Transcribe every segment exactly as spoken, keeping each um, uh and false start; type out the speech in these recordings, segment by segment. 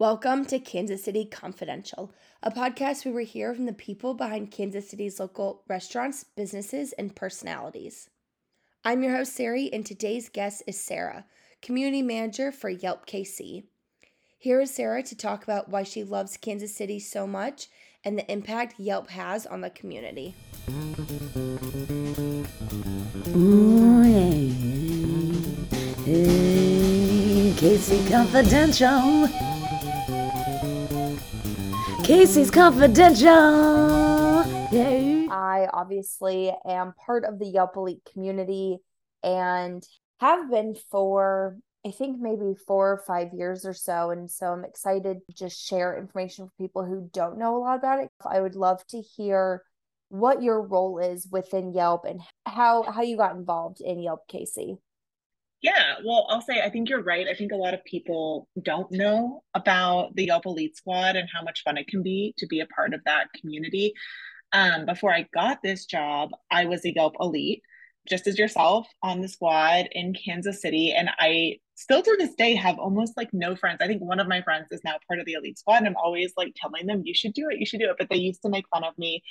Welcome to Kansas City Confidential, a podcast where we hear from the people behind Kansas City's local restaurants, businesses, and personalities. I'm your host, Sari, and today's guest is Sarah, Community Manager for Yelp K C. Here is Sarah to talk about why she loves Kansas City so much and the impact Yelp has on the community. Ooh, hey, hey, hey, K C Confidential. K C's Confidential. Yay. I obviously am part of the Yelp Elite community and have been for, I think, maybe four or five years or so. And so I'm excited to just share information for people who don't know a lot about it. I would love to hear what your role is within Yelp and how, how you got involved in Yelp, K C. Yeah, well, I'll say I think you're right. I think a lot of people don't know about the Yelp Elite Squad and how much fun it can be to be a part of that community. Um, before I got this job, I was a Yelp Elite, just as yourself, on the squad in Kansas City. And I still to this day have almost like no friends. I think one of my friends is now part of the Elite Squad, and I'm always like telling them, you should do it, you should do it. But they used to make fun of me.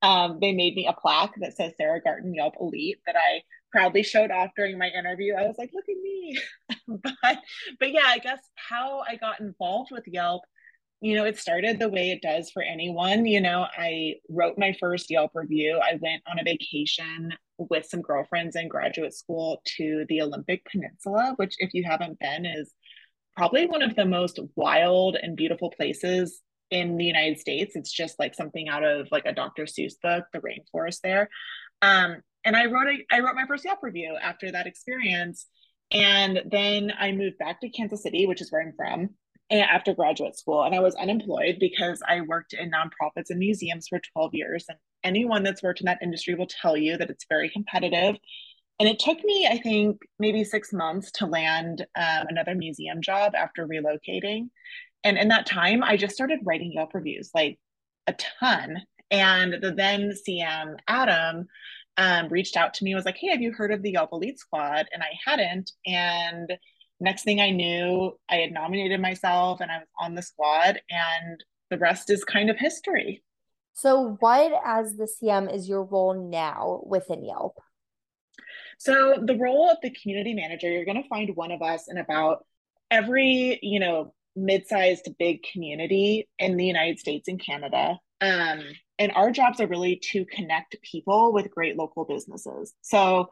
Um, they made me a plaque that says Sarah Garten Yelp Elite that I proudly showed off during my interview. I was like, look at me. but, but yeah, I guess how I got involved with Yelp, you know, it started the way it does for anyone. You know, I wrote my first Yelp review. I went on a vacation with some girlfriends in graduate school to the Olympic Peninsula, which if you haven't been is probably one of the most wild and beautiful places in the United States. It's just like something out of like a Doctor Seuss book, the rainforest there. Um, And I wrote a, I wrote my first Yelp review after that experience. And then I moved back to Kansas City, which is where I'm from, and after graduate school. And I was unemployed because I worked in nonprofits and museums for twelve years. And anyone that's worked in that industry will tell you that it's very competitive. And it took me, I think, maybe six months to land um, another museum job after relocating. And in that time, I just started writing Yelp reviews, like a ton. And the then C M, Adam, Um, reached out to me, was like, hey, have you heard of the Yelp Elite Squad? And I hadn't. And next thing I knew, I had nominated myself and I was on the squad, and the rest is kind of history. So what, as the C M, is your role now within Yelp? So the role of the community manager, you're going to find one of us in about every, you know, mid-sized to big community in the United States and Canada. Um, and our jobs are really to connect people with great local businesses. So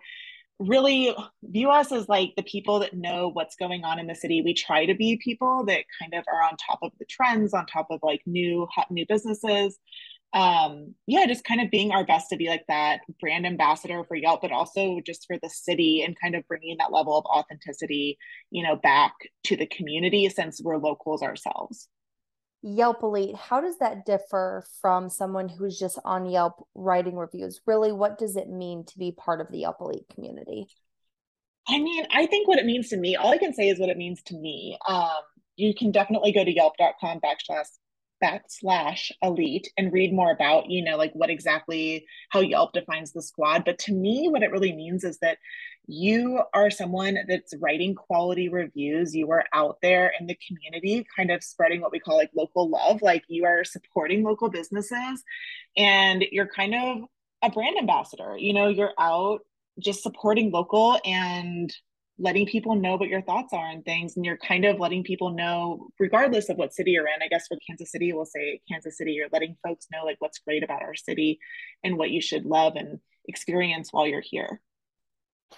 really view us as like the people that know what's going on in the city. We try to be people that kind of are on top of the trends, on top of like new, hot new businesses. Um, yeah, just kind of being our best to be like that brand ambassador for Yelp, but also just for the city and kind of bringing that level of authenticity, you know, back to the community since we're locals ourselves. Yelp Elite, how does that differ from someone who's just on Yelp writing reviews? Really, what does it mean to be part of the Yelp Elite community? I mean, I think what it means to me, all I can say is what it means to me. Um, you can definitely go to yelp.com backslash, backslash elite and read more about, you know, like what exactly, how Yelp defines the squad. But to me, what it really means is that you are someone that's writing quality reviews. You are out there in the community, kind of spreading what we call like local love. Like you are supporting local businesses and you're kind of a brand ambassador. You know, you're out just supporting local and letting people know what your thoughts are and things. And you're kind of letting people know, regardless of what city you're in, I guess for Kansas City, we'll say Kansas City, you're letting folks know like what's great about our city and what you should love and experience while you're here.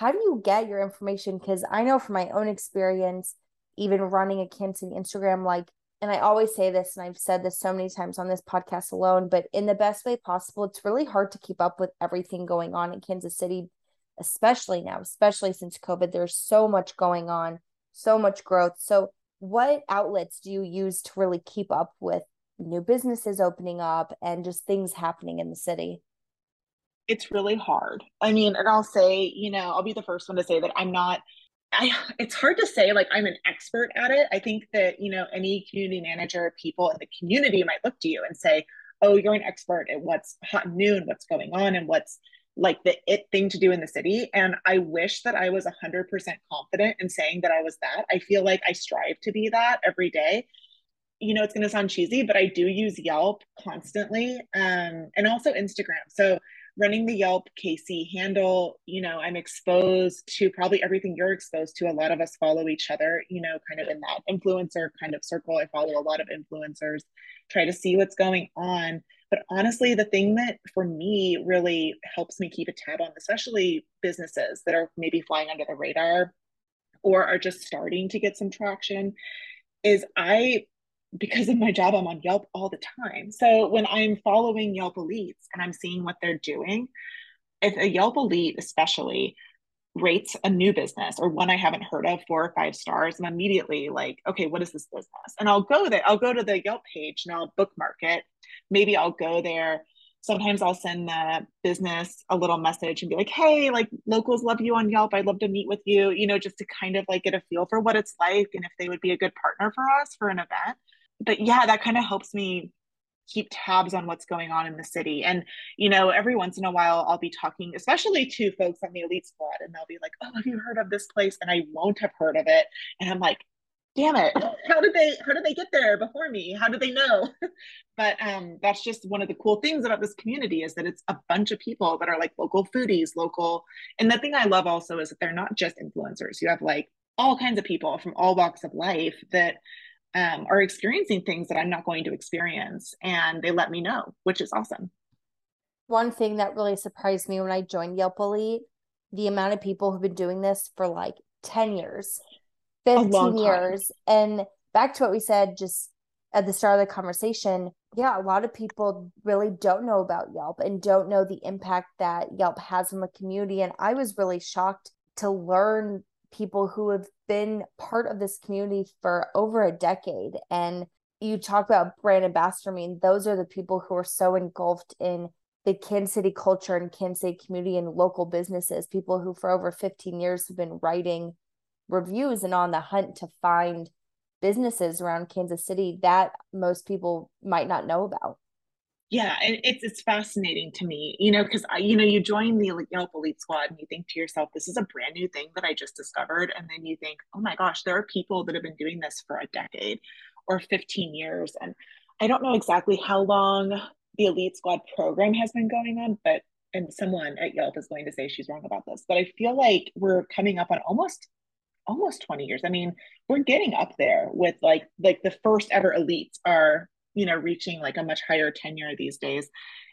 How do you get your information? Because I know from my own experience, even running a Kansas City Instagram, like, and I always say this, and I've said this so many times on this podcast alone, but in the best way possible, it's really hard to keep up with everything going on in Kansas City, especially now, especially since COVID. There's so much going on, so much growth. So what outlets do you use to really keep up with new businesses opening up and just things happening in the city? It's really hard. I mean, and I'll say, you know, I'll be the first one to say that I'm not, I, it's hard to say like I'm an expert at it. I think that, you know, any community manager, people in the community might look to you and say, oh, you're an expert at what's hot and new and what's going on and what's like the it thing to do in the city. And I wish that I was one hundred percent confident in saying that I was that. I feel like I strive to be that every day. you know, it's going to sound cheesy, but I do use Yelp constantly, um, and also Instagram. So running the Yelp K C handle, you know, I'm exposed to probably everything you're exposed to. A lot of us follow each other, you know, kind of in that influencer kind of circle. I follow a lot of influencers, try to see what's going on. But honestly, the thing that for me really helps me keep a tab on, especially businesses that are maybe flying under the radar or are just starting to get some traction, is I, because of my job, I'm on Yelp all the time. So when I'm following Yelp Elites and I'm seeing what they're doing, if a Yelp Elite especially rates a new business or one I haven't heard of four or five stars, I'm immediately like, okay, what is this business? And I'll go there, I'll go to the Yelp page and I'll bookmark it. Maybe I'll go there. Sometimes I'll send the business a little message and be like, hey, like locals love you on Yelp. I'd love to meet with you, you know, just to kind of like get a feel for what it's like and if they would be a good partner for us for an event. But yeah, that kind of helps me keep tabs on what's going on in the city. And, you know, every once in a while, I'll be talking, especially to folks on the Elite Squad, and they'll be like, oh, have you heard of this place? And I won't have heard of it. And I'm like, damn it, how did they, how did they get there before me? How did they know? But um, that's just one of the cool things about this community, is that it's a bunch of people that are like local foodies, local. And the thing I love also is that they're not just influencers. You have like all kinds of people from all walks of life that Um, are experiencing things that I'm not going to experience, and they let me know, which is awesome. One thing that really surprised me when I joined Yelp Elite, the amount of people who've been doing this for like ten years, fifteen years. And back to what we said just at the start of the conversation, yeah, a lot of people really don't know about Yelp and don't know the impact that Yelp has on the community. And I was really shocked to learn people who have been part of this community for over a decade. And you talk about brand ambassador, I mean, those are the people who are so engulfed in the Kansas City culture and Kansas City community and local businesses, people who for over fifteen years have been writing reviews and on the hunt to find businesses around Kansas City that most people might not know about. Yeah, and it's it's fascinating to me, you know, because, you know, you join the Yelp Elite Squad and you think to yourself, this is a brand new thing that I just discovered. And then you think, oh my gosh, there are people that have been doing this for a decade or fifteen years. And I don't know exactly how long the Elite Squad program has been going on, but, and someone at Yelp is going to say she's wrong about this, but I feel like we're coming up on almost almost twenty years. I mean, we're getting up there with like like the first ever elites are, you know, reaching like a much higher tenure these days.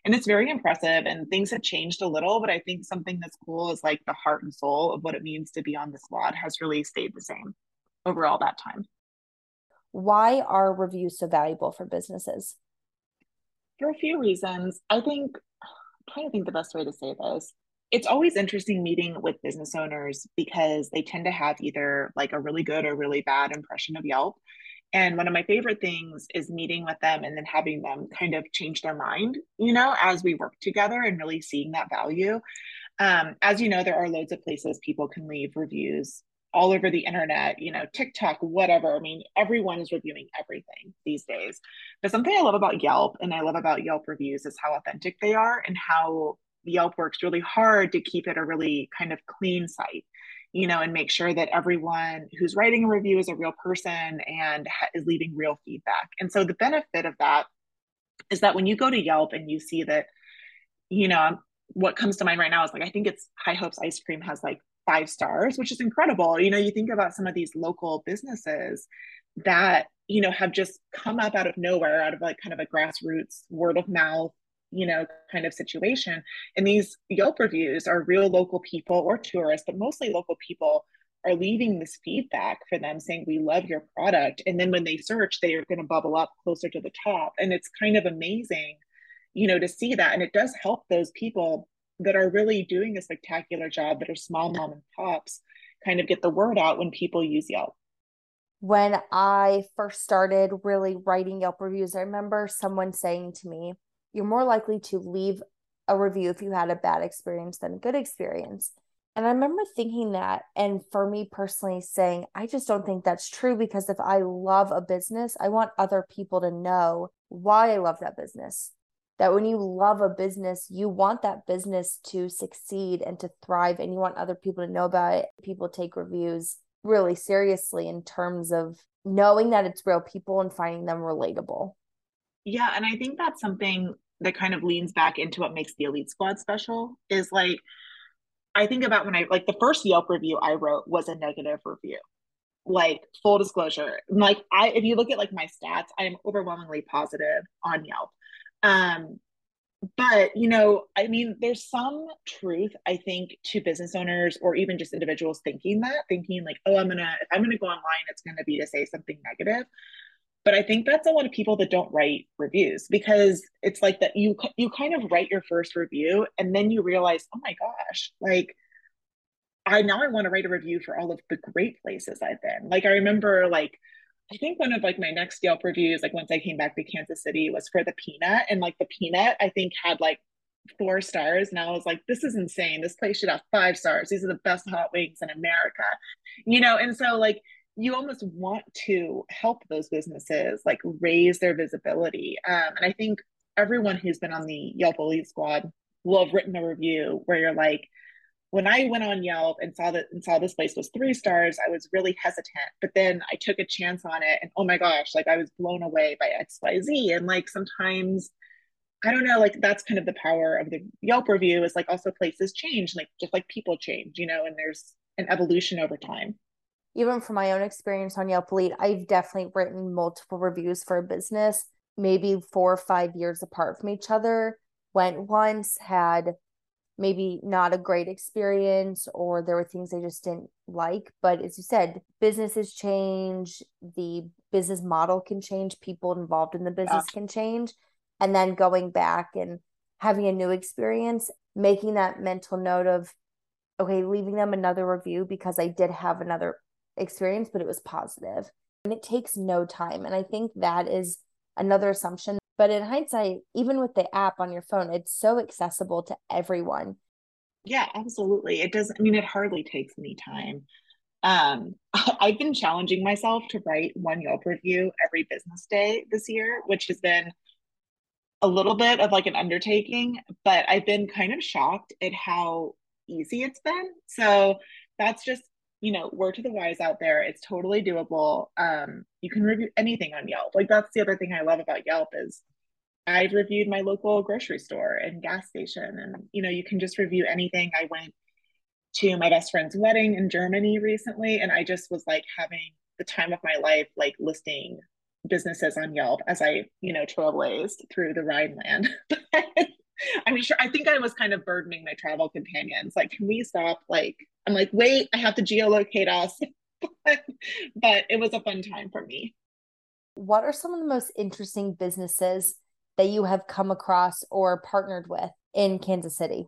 And it's very impressive, and things have changed a little, but I think something that's cool is like the heart and soul of what it means to be on the squad has really stayed the same over all that time. Why are reviews so valuable for businesses? For a few reasons. I think, I'm trying to think the best way to say this. It's always interesting meeting with business owners because they tend to have either like a really good or really bad impression of Yelp. And one of my favorite things is meeting with them and then having them kind of change their mind, you know, as we work together and really seeing that value. Um, as you know, there are loads of places people can leave reviews all over the internet, you know, TikTok, whatever. I mean, everyone is reviewing everything these days. But something I love about Yelp and I love about Yelp reviews is how authentic they are and how Yelp works really hard to keep it a really kind of clean site, you know, and make sure that everyone who's writing a review is a real person and ha- is leaving real feedback. And so the benefit of that is that when you go to Yelp and you see that, you know, what comes to mind right now is like, I think it's High Hopes Ice Cream has like five stars, which is incredible. You know, you think about some of these local businesses that, you know, have just come up out of nowhere, out of like kind of a grassroots word of mouth, you know, kind of situation. And these Yelp reviews are real local people or tourists, but mostly local people are leaving this feedback for them saying, we love your product. And then when they search, they are going to bubble up closer to the top. And it's kind of amazing, you know, to see that. And it does help those people that are really doing a spectacular job, that are small mom and pops, kind of get the word out when people use Yelp. When I first started really writing Yelp reviews, I remember someone saying to me, you're more likely to leave a review if you had a bad experience than a good experience. And I remember thinking that, and for me personally saying, I just don't think that's true, because if I love a business, I want other people to know why I love that business. That when you love a business, you want that business to succeed and to thrive, and you want other people to know about it. People take reviews really seriously in terms of knowing that it's real people and finding them relatable. Yeah. And I think that's something that kind of leans back into what makes the Elite Squad special is like, I think about when I, like the first Yelp review I wrote was a negative review, like full disclosure. Like I, if you look at like my stats, I am overwhelmingly positive on Yelp. Um, but, you know, I mean, there's some truth, I think, to business owners or even just individuals thinking that, thinking like, oh, I'm going to, if I'm going to go online, it's going to be to say something negative. But I think that's a lot of people that don't write reviews, because it's like that you you kind of write your first review and then you realize, oh my gosh, like I now I want to write a review for all of the great places I've been. Like I remember like, I think one of like my next Yelp reviews, like once I came back to Kansas City, was for the Peanut, and like the Peanut I think had like four stars. And I was like, this is insane. This place should have five stars. These are the best hot wings in America, you know? And so like, you almost want to help those businesses like raise their visibility. Um, and I think everyone who's been on the Yelp Elite Squad will have written a review where you're like, when I went on Yelp and saw that and saw this place was three stars, I was really hesitant, but then I took a chance on it and oh my gosh, like I was blown away by X Y Z. And like, sometimes, I don't know, like that's kind of the power of the Yelp review is like also places change, like just like people change, you know, and there's an evolution over time. Even from my own experience on Yelp Elite, I've definitely written multiple reviews for a business, maybe four or five years apart from each other. Went once, had maybe not a great experience, or there were things I just didn't like. But as you said, businesses change, the business model can change, people involved in the business yeah. can change. And then going back and having a new experience, making that mental note of, okay, leaving them another review because I did have another experience, but it was positive. And it takes no time. And I think that is another assumption. But in hindsight, even with the app on your phone, it's so accessible to everyone. Yeah, absolutely. It doesn't, I mean, it hardly takes any time. Um, I've been challenging myself to write one Yelp review every business day this year, which has been a little bit of like an undertaking, but I've been kind of shocked at how easy it's been. So that's just, you know, word to the wise out there. It's totally doable. Um, you can review anything on Yelp. Like that's the other thing I love about Yelp is I've reviewed my local grocery store and gas station. And, you know, you can just review anything. I went to my best friend's wedding in Germany recently, and I just was like having the time of my life, like listing businesses on Yelp as I, you know, trailblazed through the Rhineland. I mean, sure, I think I was kind of burdening my travel companions. Like, can we stop? Like, I'm like, wait, I have to geolocate us. but, but it was a fun time for me. What are some of the most interesting businesses that you have come across or partnered with in Kansas City?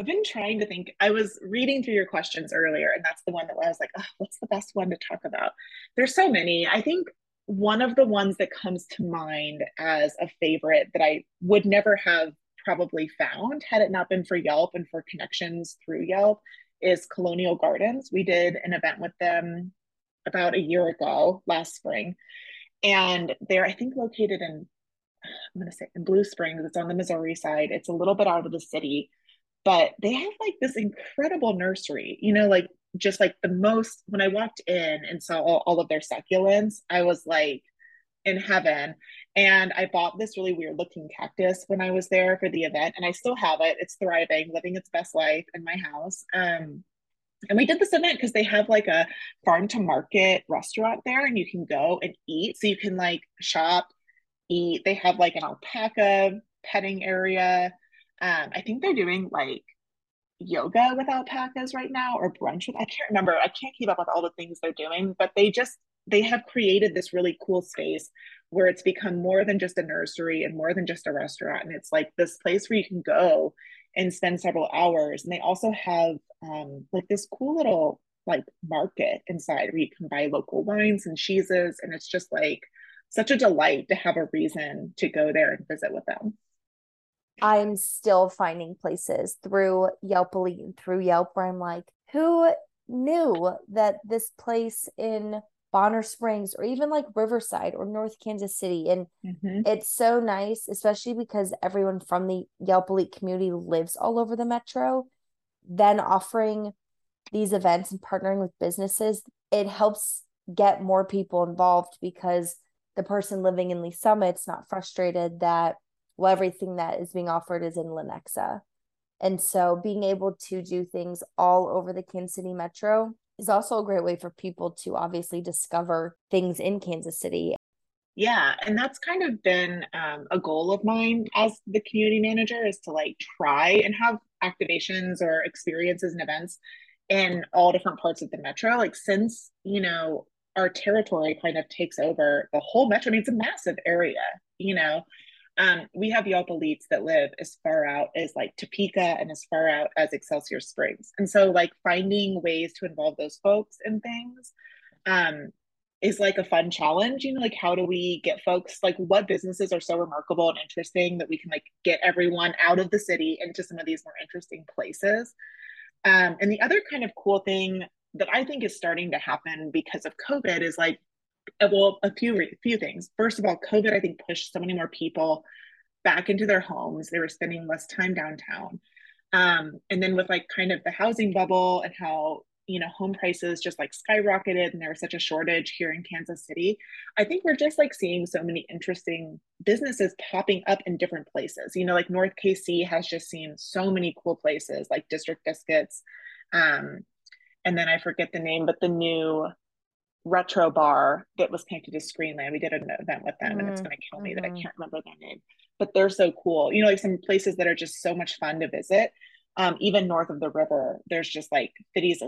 I've been trying to think. I was reading through your questions earlier, and that's the one that I was like, oh, what's the best one to talk about? There's so many. I think one of the ones that comes to mind as a favorite that I would never have probably found had it not been for Yelp and for connections through Yelp is Colonial Gardens. We did an event with them about a year ago last spring. And they're, I think, located in, I'm going to say in Blue Springs. It's on the Missouri side. It's a little bit out of the city, but they have like this incredible nursery, you know, like just like the most, when I walked in and saw all, all of their succulents, I was like in heaven. And I bought this really weird looking cactus when I was there for the event, and I still have it. It's thriving, living its best life in my house. Um, and we did this event because they have like a farm to market restaurant there, and you can go and eat. So you can like shop, eat. They have like an alpaca petting area. Um, I think they're doing like yoga with alpacas right now, or brunch with, I can't remember. I can't keep up with all the things they're doing, but they just, they have created this really cool space where it's become more than just a nursery and more than just a restaurant. And it's like this place where you can go and spend several hours. And they also have um, like this cool little like market inside where you can buy local wines and cheeses. And it's just like such a delight to have a reason to go there and visit with them. I'm still finding places through Yelp Elite and through Yelp where I'm like, who knew that this place in Bonner Springs or even like Riverside or North Kansas City? And mm-hmm. It's so nice, especially because everyone from the Yelp Elite community lives all over the metro. Then offering these events and partnering with businesses, it helps get more people involved, because the person living in Lee Summit's not frustrated that, well, everything that is being offered is in Lenexa. And so being able to do things all over the Kansas City metro is also a great way for people to obviously discover things in Kansas City. Yeah, and that's kind of been um, a goal of mine as the community manager, is to like try and have activations or experiences and events in all different parts of the metro. Like, since, you know, our territory kind of takes over the whole metro, I mean, it's a massive area, you know. Um, we have Yelp elites that live as far out as like Topeka and as far out as Excelsior Springs. And so like finding ways to involve those folks in things um, is like a fun challenge, you know, like how do we get folks, like what businesses are so remarkable and interesting that we can like get everyone out of the city into some of these more interesting places. Um, and the other kind of cool thing that I think is starting to happen because of COVID is like, well, a few a few things. First of all, COVID, I think, pushed so many more people back into their homes. They were spending less time downtown. Um, and then with like kind of the housing bubble and how, you know, home prices just like skyrocketed and there was such a shortage here in Kansas City, I think we're just like seeing so many interesting businesses popping up in different places. You know, like North K C has just seen so many cool places like District Biscuits. Um, and then I forget the name, but the new retro bar that was connected to Screenland. We did an event with them, mm-hmm. and it's going to kill me mm-hmm. that I can't remember their name, but they're so cool. You know, like some places that are just so much fun to visit. Um, even north of the river, there's just like Fitty's,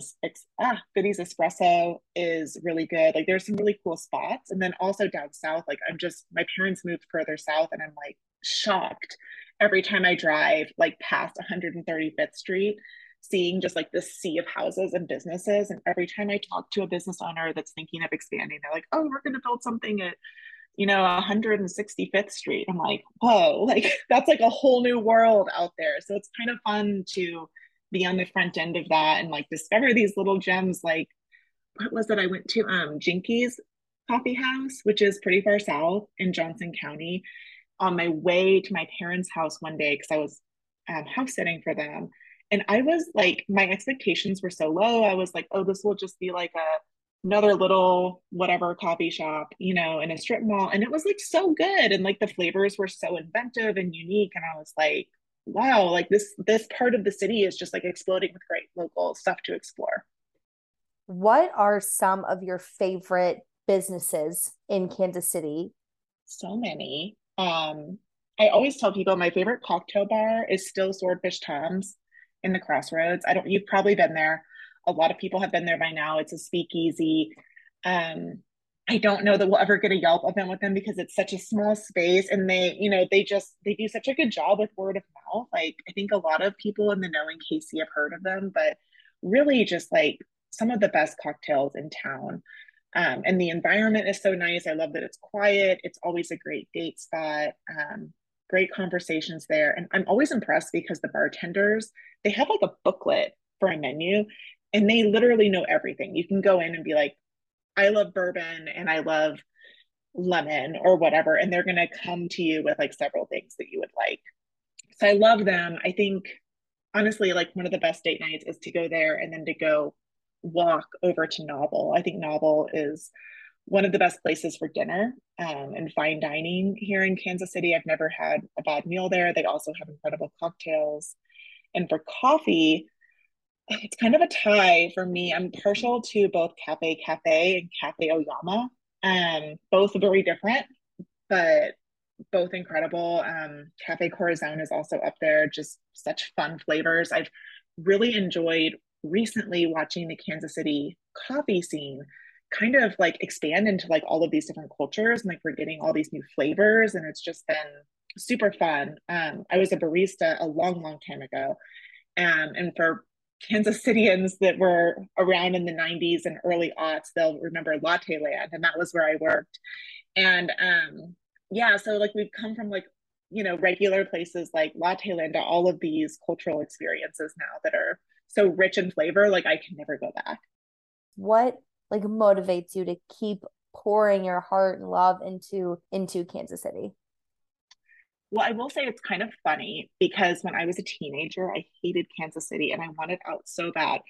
ah, Fitty's Espresso is really good. Like there's some really cool spots. And then also down south, like I'm just, my parents moved further south and I'm like shocked every time I drive like past one hundred thirty-fifth Street, seeing just like this sea of houses and businesses. And every time I talk to a business owner that's thinking of expanding, they're like, oh, we're going to build something at, you know, one hundred sixty-fifth Street. I'm like, whoa, like that's like a whole new world out there. So it's kind of fun to be on the front end of that and like discover these little gems. Like, what was it? I went to um, Jinky's Coffee House, which is pretty far south in Johnson County, on my way to my parents' house one day, because I was um, house sitting for them. And I was like, my expectations were so low. I was like, oh, this will just be like a, another little whatever coffee shop, you know, in a strip mall. And it was like so good. And like the flavors were so inventive and unique. And I was like, wow, like this, this part of the city is just like exploding with great local stuff to explore. What are some of your favorite businesses in Kansas City? So many. Um, I always tell people my favorite cocktail bar is still Swordfish Tom's in the Crossroads. I don't, you've probably been there. A lot of people have been there by now. It's a speakeasy. Um, I don't know that we'll ever get a Yelp event with them because it's such a small space, and they, you know, they just, they do such a good job with word of mouth. Like, I think a lot of people in the know in K C have heard of them, but really just like some of the best cocktails in town. Um, and the environment is so nice. I love that it's quiet. It's always a great date spot. Um, great conversations there. And I'm always impressed because the bartenders, they have like a booklet for a menu and they literally know everything. You can go in and be like, I love bourbon and I love lemon or whatever. And they're going to come to you with like several things that you would like. So I love them. I think honestly, like one of the best date nights is to go there and then to go walk over to Novel. I think Novel is one of the best places for dinner um, and fine dining here in Kansas City. I've never had a bad meal there. They also have incredible cocktails. And for coffee, it's kind of a tie for me. I'm partial to both Cafe Cafe and Cafe Oyama. Um, both are very different, but both incredible. Um, Cafe Corazon is also up there. Just such fun flavors. I've really enjoyed recently watching the Kansas City coffee scene kind of like expand into like all of these different cultures, and like we're getting all these new flavors, and it's just been super fun. Um, I was a barista a long, long time ago. Um, and for Kansas Cityans that were around in the nineties and early aughts, they'll remember Latte Land, and that was where I worked. And um, yeah, so like we've come from like, you know, regular places like Latte Land to all of these cultural experiences now that are so rich in flavor, like I can never go back. What like motivates you to keep pouring your heart and love into, into Kansas City? Well, I will say it's kind of funny because when I was a teenager, I hated Kansas City and I wanted out so bad.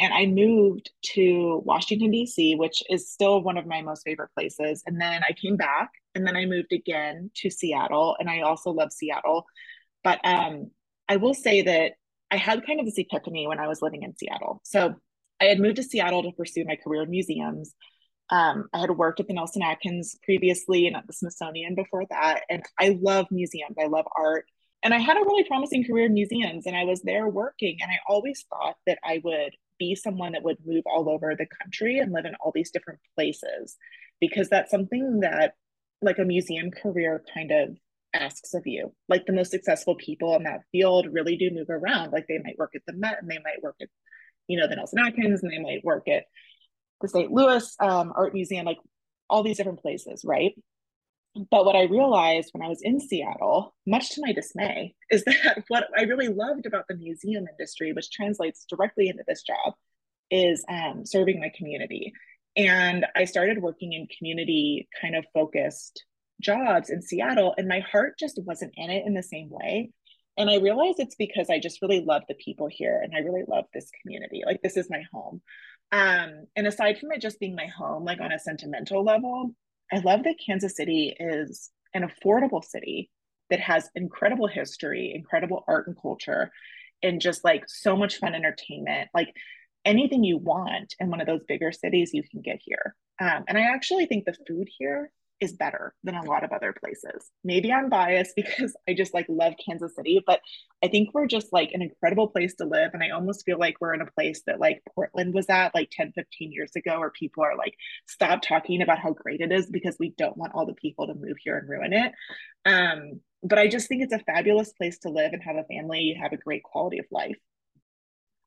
And I moved to Washington, D C, which is still one of my most favorite places. And then I came back, and then I moved again to Seattle. And I also love Seattle. But um, I will say that I had kind of this epiphany when I was living in Seattle. So I had moved to Seattle to pursue my career in museums. Um, I had worked at the Nelson Atkins previously and at the Smithsonian before that. And I love museums. I love art. And I had a really promising career in museums, and I was there working. And I always thought that I would be someone that would move all over the country and live in all these different places, because that's something that like a museum career kind of asks of you. Like the most successful people in that field really do move around. Like they might work at the Met, and they might work at, you know, the Nelson Atkins, and they might work at the Saint Louis um, Art Museum, like all these different places, right? But what I realized when I was in Seattle, much to my dismay, is that what I really loved about the museum industry, which translates directly into this job, is um, serving my community. And I started working in community kind of focused jobs in Seattle, and my heart just wasn't in it in the same way. And I realized it's because I just really love the people here, and I really love this community. Like this is my home. Um, and aside from it just being my home, like on a sentimental level, I love that Kansas City is an affordable city that has incredible history, incredible art and culture, and just like so much fun entertainment. Like anything you want in one of those bigger cities, you can get here. Um, and I actually think the food here is better than a lot of other places. Maybe I'm biased because I just like love Kansas City, but I think we're just like an incredible place to live. And I almost feel like we're in a place that like Portland was at like ten, fifteen years ago, where people are like, stop talking about how great it is because we don't want all the people to move here and ruin it. Um, but I just think it's a fabulous place to live and have a family. You have a great quality of life.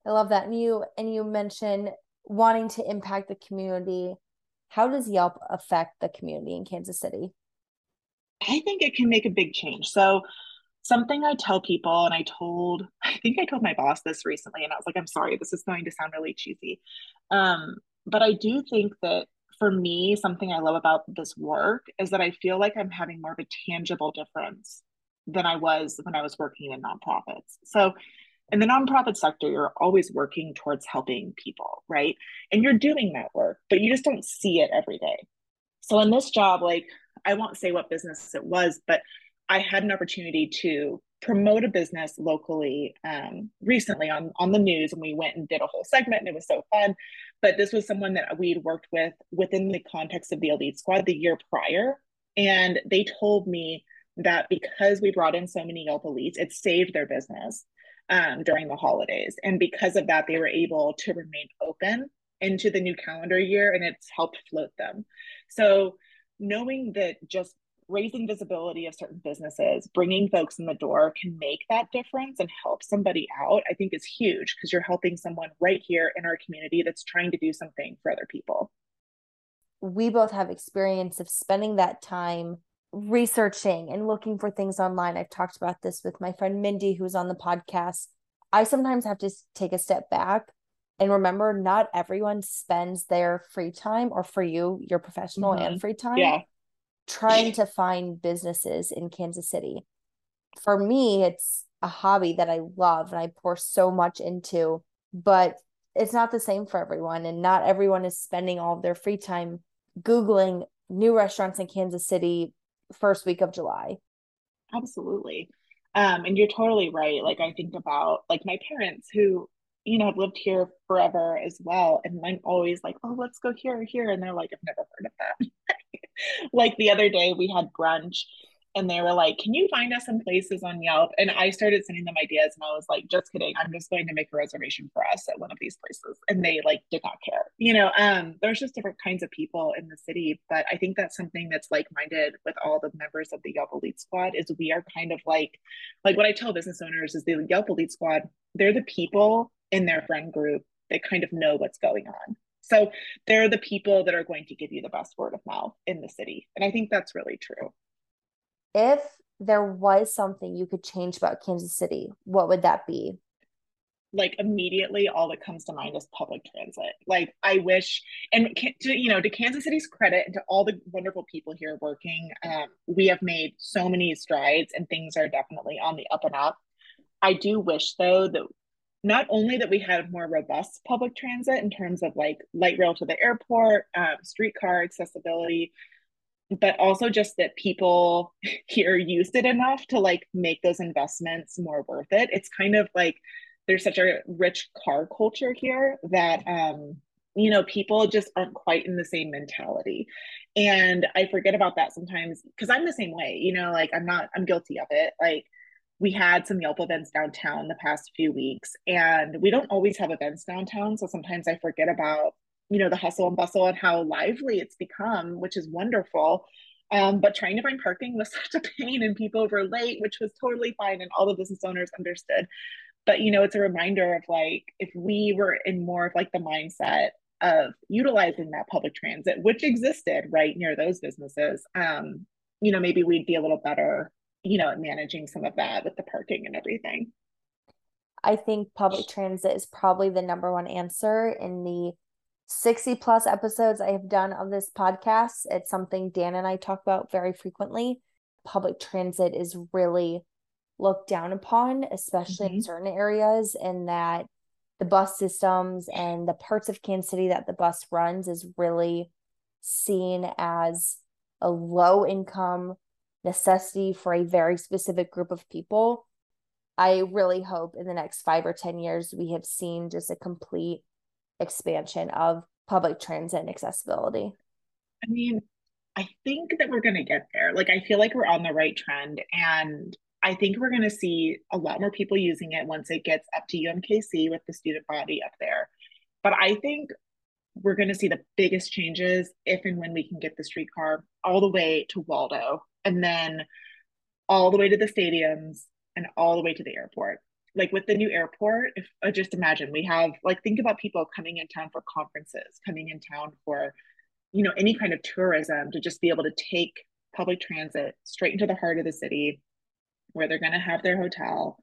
I love that. And you, and you mentioned wanting to impact the community. How does Yelp affect the community in Kansas City? I think it can make a big change. So something I tell people, and I told, I think I told my boss this recently, and I was like, I'm sorry, this is going to sound really cheesy. Um, but I do think that for me, something I love about this work is that I feel like I'm having more of a tangible difference than I was when I was working in nonprofits. So in the nonprofit sector, you're always working towards helping people, right? And you're doing that work, but you just don't see it every day. So in this job, like, I won't say what business it was, but I had an opportunity to promote a business locally um, recently on, on the news, and we went and did a whole segment, and it was so fun. But this was someone that we'd worked with within the context of the Elite Squad the year prior. And they told me that because we brought in so many Yelp Elites, it saved their business Um, during the holidays. And because of that, they were able to remain open into the new calendar year, and it's helped float them. So knowing that just raising visibility of certain businesses, bringing folks in the door can make that difference and help somebody out, I think is huge, because you're helping someone right here in our community that's trying to do something for other people. We both have experience of spending that time researching and looking for things online. I've talked about this with my friend Mindy, who's on the podcast. I sometimes have to take a step back and remember not everyone spends their free time, or for you, your professional mm-hmm. and free time, yeah. trying to find businesses in Kansas City. For me, it's a hobby that I love and I pour so much into, but it's not the same for everyone. And not everyone is spending all of their free time Googling new restaurants in Kansas City first week of July. Absolutely. Um, and you're totally right. Like I think about like my parents who, you know, have lived here forever as well. And I'm always like, oh, let's go here or here. And they're like, I've never heard of that. Like the other day we had brunch and they were like, can you find us some places on Yelp? And I started sending them ideas and I was like, just kidding. I'm just going to make a reservation for us at one of these places. And they like did not care. You know, um, there's just different kinds of people in the city. But I think that's something that's like-minded with all the members of the Yelp Elite Squad is we are kind of like, like what I tell business owners is the Yelp Elite Squad, they're the people in their friend group that kind of know what's going on. So they're the people that are going to give you the best word of mouth in the city. And I think that's really true. If there was something you could change about Kansas City, what would that be? Like immediately all that comes to mind is public transit. Like I wish, and to, you know, to Kansas City's credit and to all the wonderful people here working, um, we have made so many strides and things are definitely on the up and up. I do wish though that not only that we had more robust public transit in terms of like light rail to the airport, um, streetcar accessibility, but also just that people here used it enough to like make those investments more worth it. It's kind of like, there's such a rich car culture here that, um, you know, people just aren't quite in the same mentality. And I forget about that sometimes because I'm the same way, you know, like I'm not, I'm guilty of it. Like we had some Yelp events downtown the past few weeks and we don't always have events downtown. So sometimes I forget about, you know, the hustle and bustle and how lively it's become, which is wonderful. Um, but trying to find parking was such a pain and people were late, which was totally fine. And all the business owners understood. But, you know, it's a reminder of like, if we were in more of like the mindset of utilizing that public transit, which existed right near those businesses, um, you know, maybe we'd be a little better, you know, at managing some of that with the parking and everything. I think public transit is probably the number one answer in the sixty plus episodes I have done of this podcast. It's something Dan and I talk about very frequently. Public transit is really looked down upon, especially mm-hmm. in certain areas, and that the bus systems and the parts of Kansas City that the bus runs is really seen as a low income necessity for a very specific group of people. I really hope in the next five or ten years, we have seen just a complete expansion of public transit and accessibility. I mean, I think that we're going to get there. Like, I feel like we're on the right trend, and I think we're going to see a lot more people using it once it gets up to U M K C with the student body up there. But I think we're going to see the biggest changes if and when we can get the streetcar all the way to Waldo and then all the way to the stadiums and all the way to the airport. Like with the new airport, if uh, just imagine we have like, think about people coming in town for conferences, coming in town for, you know, any kind of tourism, to just be able to take public transit straight into the heart of the city, where they're going to have their hotel,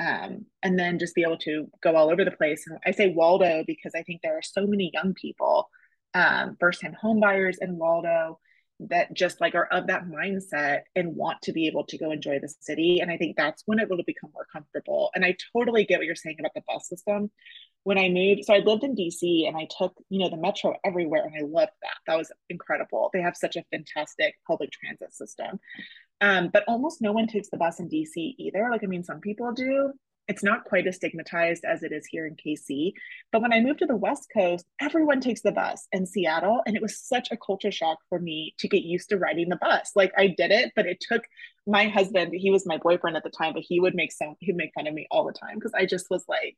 um, and then just be able to go all over the place. And I say Waldo because I think there are so many young people, um, first-time home buyers in Waldo, that just like are of that mindset and want to be able to go enjoy the city. And I think that's when it will become more comfortable. And I totally get what you're saying about the bus system. When I moved, so I lived in D C and I took, you know, the metro everywhere, and I loved that. That was incredible. They have such a fantastic public transit system. Um, but almost no one takes the bus in D C either. Like, I mean, some people do. It's not quite as stigmatized as it is here in K C. But when I moved to the West Coast, everyone takes the bus in Seattle. And it was such a culture shock for me to get used to riding the bus. Like, I did it, but it took my husband, he was my boyfriend at the time, but he would make some, he'd make fun of me all the time because I just was like,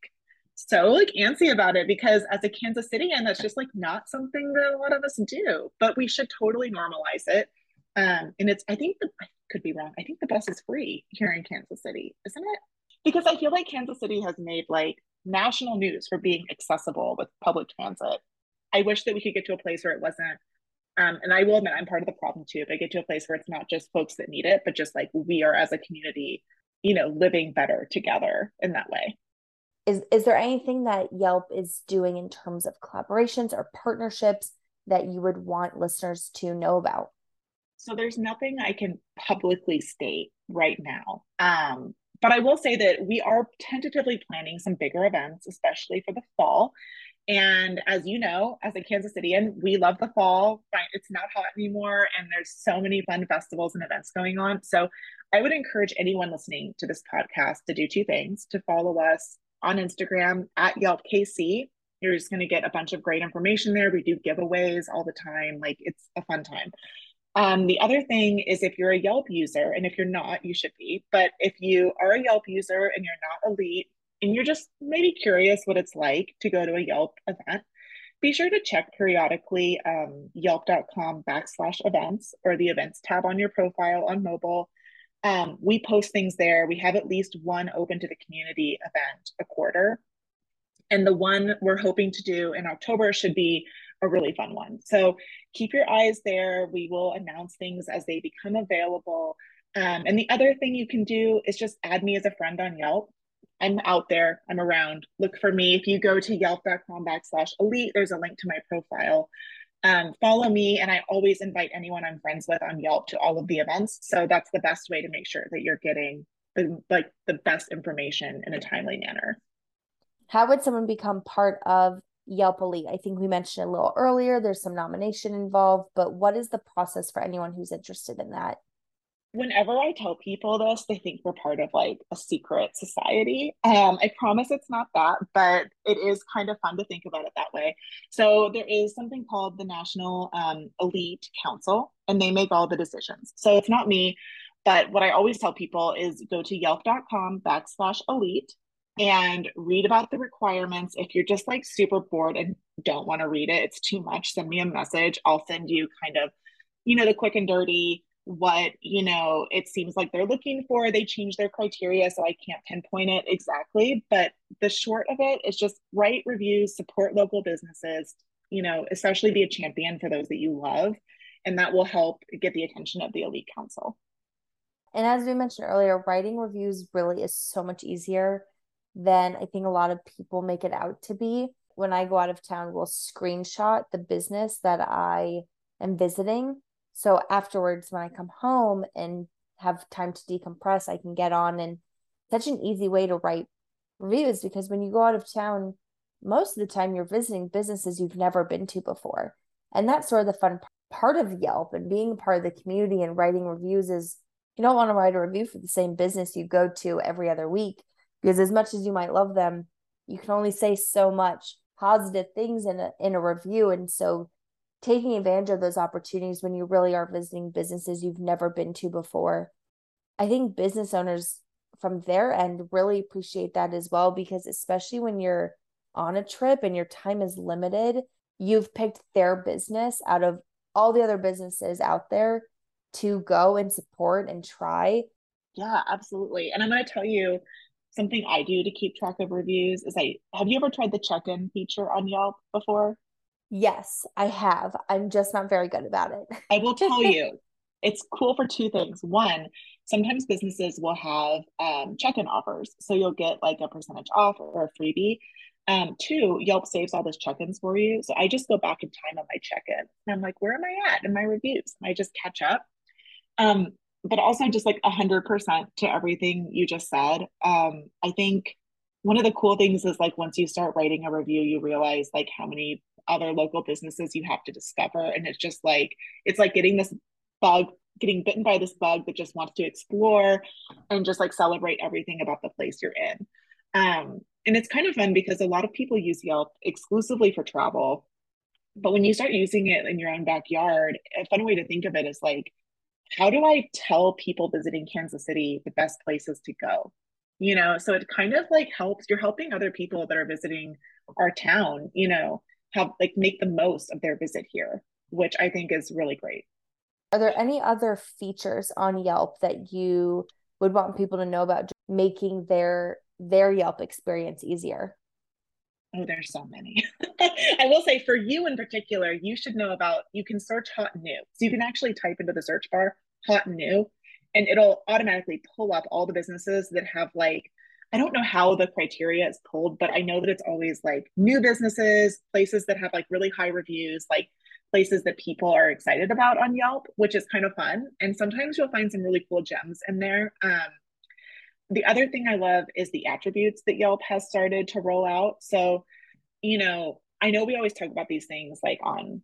so like antsy about it, because as a Kansas Cityan, that's just like not something that a lot of us do, but we should totally normalize it. Um, and it's, I think, the, I could be wrong. I think the bus is free here in Kansas City, isn't it? Because I feel like Kansas City has made like national news for being accessible with public transit. I wish that we could get to a place where it wasn't, um, and I will admit I'm part of the problem too, but get to a place where it's not just folks that need it, but just like we are as a community, you know, living better together in that way. Is, is there anything that Yelp is doing in terms of collaborations or partnerships that you would want listeners to know about? So there's nothing I can publicly state right now. Um, but I will say that we are tentatively planning some bigger events, especially for the fall. And as you know, as a Kansas Cityan, we love the fall. It's not hot anymore, and there's so many fun festivals and events going on. So I would encourage anyone listening to this podcast to do two things: to follow us on Instagram at Yelp K C. You're just going to get a bunch of great information there. We do giveaways all the time. Like, it's a fun time. Um, the other thing is, if you're a Yelp user, and if you're not, you should be, but if you are a Yelp user and you're not elite, and you're just maybe curious what it's like to go to a Yelp event, be sure to check periodically um, yelp.com backslash events or the events tab on your profile on mobile. Um, we post things there. We have at least one open to the community event a quarter. And the one we're hoping to do in October should be a really fun one. So keep your eyes there. We will announce things as they become available. Um, and the other thing you can do is just add me as a friend on Yelp. I'm out there. I'm around. Look for me. If you go to yelp.com backslash elite, there's a link to my profile. Um, follow me. And I always invite anyone I'm friends with on Yelp to all of the events. So that's the best way to make sure that you're getting the, like, the best information in a timely manner. How would someone become part of Yelp Elite? I think we mentioned a little earlier, there's some nomination involved, but what is the process for anyone who's interested in that? Whenever I tell people this, they think we're part of like a secret society. Um, I promise it's not that, but it is kind of fun to think about it that way. So there is something called the National um, Elite Council, and they make all the decisions. So it's not me, but what I always tell people is go to yelp.com backslash elite and read about the requirements. If you're just like super bored and don't want to read it, it's too much, send me a message. I'll send you kind of, you know, the quick and dirty, what, you know, it seems like they're looking for. They change their criteria, so I can't pinpoint it exactly, but the short of it is just write reviews, support local businesses, you know, especially be a champion for those that you love, and that will help get the attention of the Elite Council. And as we mentioned earlier, writing reviews really is so much easier than I think a lot of people make it out to be. When I go out of town, we'll screenshot the business that I am visiting. So afterwards, when I come home and have time to decompress, I can get on, and such an easy way to write reviews, because when you go out of town, most of the time you're visiting businesses you've never been to before. And that's sort of the fun part of Yelp and being part of the community and writing reviews is you don't want to write a review for the same business you go to every other week, because as much as you might love them, you can only say so much positive things in a, in a review. And so taking advantage of those opportunities when you really are visiting businesses you've never been to before. I think business owners from their end really appreciate that as well, because especially when you're on a trip and your time is limited, you've picked their business out of all the other businesses out there to go and support and try. Yeah, absolutely. And I'm going to tell you something I do to keep track of reviews is I, have you ever tried the check-in feature on Yelp before? Yes, I have. I'm just not very good about it. I will tell you, it's cool for two things. One, sometimes businesses will have um, check-in offers. So you'll get like a percentage off or a freebie. Um, two, Yelp saves all those check-ins for you. So I just go back in time on my check-in and I'm like, where am I at in my reviews? And I just catch up. Um, but also just like one hundred percent to everything you just said. Um, I think one of the cool things is like once you start writing a review, you realize like how many other local businesses you have to discover. And it's just like, it's like getting this bug, getting bitten by this bug that just wants to explore and just like celebrate everything about the place you're in. Um, and it's kind of fun because a lot of people use Yelp exclusively for travel, but when you start using it in your own backyard, a fun way to think of it is like, how do I tell people visiting Kansas City the best places to go? You know, so it kind of like helps, you're helping other people that are visiting our town, you know, have like make the most of their visit here, which I think is really great. Are there any other features on Yelp that you would want people to know about making their their Yelp experience easier? Oh, there's so many. I will say for you in particular, you should know about, you can search hot and new. So you can actually type into the search bar hot and new, and it'll automatically pull up all the businesses that have like, I don't know how the criteria is pulled, but I know that it's always like new businesses, places that have like really high reviews, like places that people are excited about on Yelp, which is kind of fun. And sometimes you'll find some really cool gems in there. Um, the other thing I love is the attributes that Yelp has started to roll out. So, you know, I know we always talk about these things like on,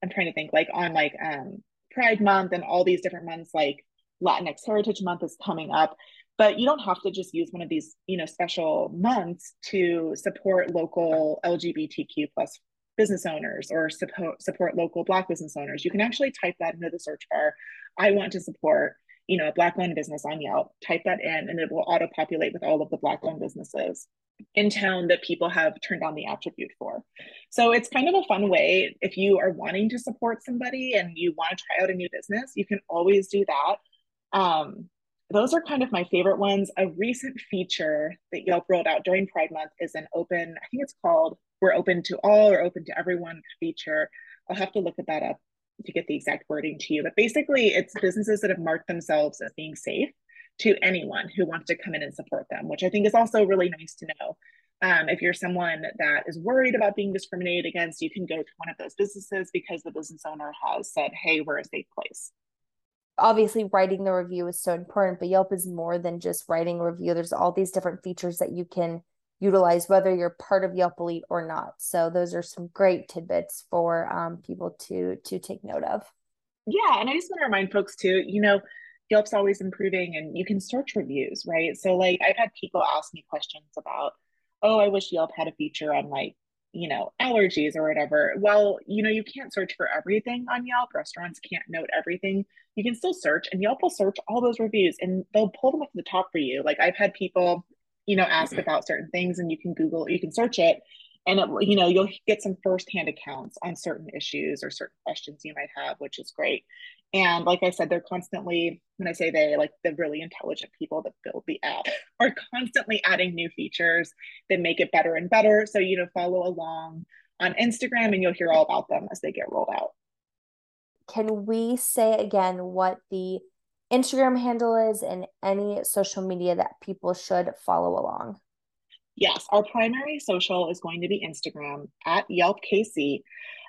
I'm trying to think like on like um, Pride Month and all these different months, like Latinx Heritage Month is coming up. But you don't have to just use one of these, you know, special months to support local L G B T Q plus business owners or support, support local Black business owners. You can actually type that into the search bar. I want to support, you know, a Black-owned business on Yelp. Type that in and it will auto-populate with all of the Black-owned businesses in town that people have turned on the attribute for. So it's kind of a fun way. If you are wanting to support somebody and you want to try out a new business, you can always do that. Um, Those are kind of my favorite ones. A recent feature that Yelp rolled out during Pride Month is an open, I think it's called, we're open to all or open to everyone feature. I'll have to look at that up to get the exact wording to you. But basically it's businesses that have marked themselves as being safe to anyone who wants to come in and support them, which I think is also really nice to know. Um, if you're someone that is worried about being discriminated against, you can go to one of those businesses because the business owner has said, hey, we're a safe place. Obviously writing the review is so important, but Yelp is more than just writing a review. There's all these different features that you can utilize, whether you're part of Yelp Elite or not. So those are some great tidbits for um, people to to take note of. Yeah, and I just want to remind folks too, you know, Yelp's always improving, and you can search reviews, right? So like, I've had people ask me questions about, oh, I wish Yelp had a feature on like, you know, allergies or whatever. Well, you know, you can't search for everything on Yelp. Restaurants can't note everything. You can still search, and Yelp will search all those reviews and they'll pull them up to the top for you. Like, I've had people, you know, ask about certain things, and you can Google, you can search it, and it, you know, you'll get some firsthand accounts on certain issues or certain questions you might have, which is great. And like I said, they're constantly, when I say they, like the really intelligent people that build the app are constantly adding new features that make it better and better. So, you know, follow along on Instagram and you'll hear all about them as they get rolled out. Can we say again what the Instagram handle is and any social media that people should follow along? Yes, our primary social is going to be Instagram at Yelp K C.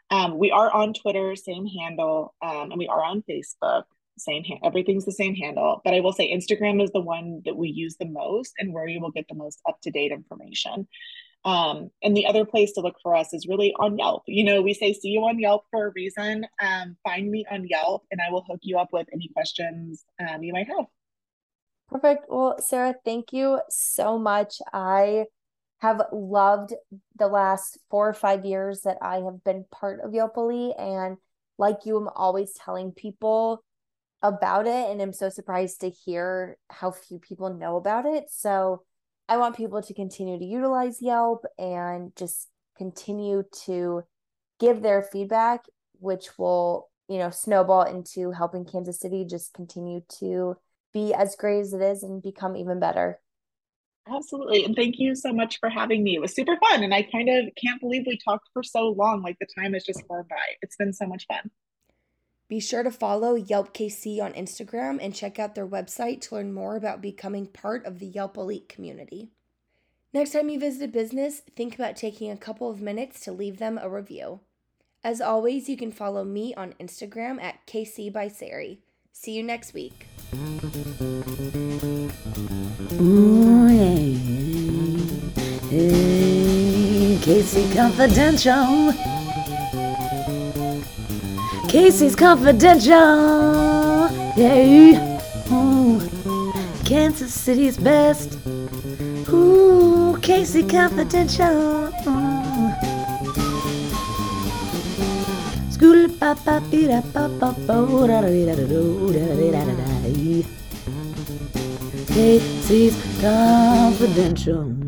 Um, we are on Twitter, same handle, um, and we are on Facebook, same hand. Everything's the same handle. But I will say Instagram is the one that we use the most and where you will get the most up-to-date information. Um, and the other place to look for us is really on Yelp. You know, we say, see you on Yelp for a reason. Um, find me on Yelp and I will hook you up with any questions um, you might have. Perfect. Well, Sarah, thank you so much. I have loved the last four or five years that I have been part of Yelp Elite. And like you, I'm always telling people about it. And I'm so surprised to hear how few people know about it. So I want people to continue to utilize Yelp and just continue to give their feedback, which will, you know, snowball into helping Kansas City just continue to be as great as it is and become even better. Absolutely. And thank you so much for having me. It was super fun. And I kind of can't believe we talked for so long. Like the time has just flown by. It's been so much fun. Be sure to follow Yelp K C on Instagram and check out their website to learn more about becoming part of the Yelp Elite community. Next time you visit a business, think about taking a couple of minutes to leave them a review. As always, you can follow me on Instagram at K C by Sari. See you next week. Ooh, hey, hey, hey, K C Confidential. K C's Confidential, yeah. Ooh, Kansas City's best. Ooh, K C Confidential. Scooty pa pa dee da pa pa bo da da da da da da da da. K C's Confidential.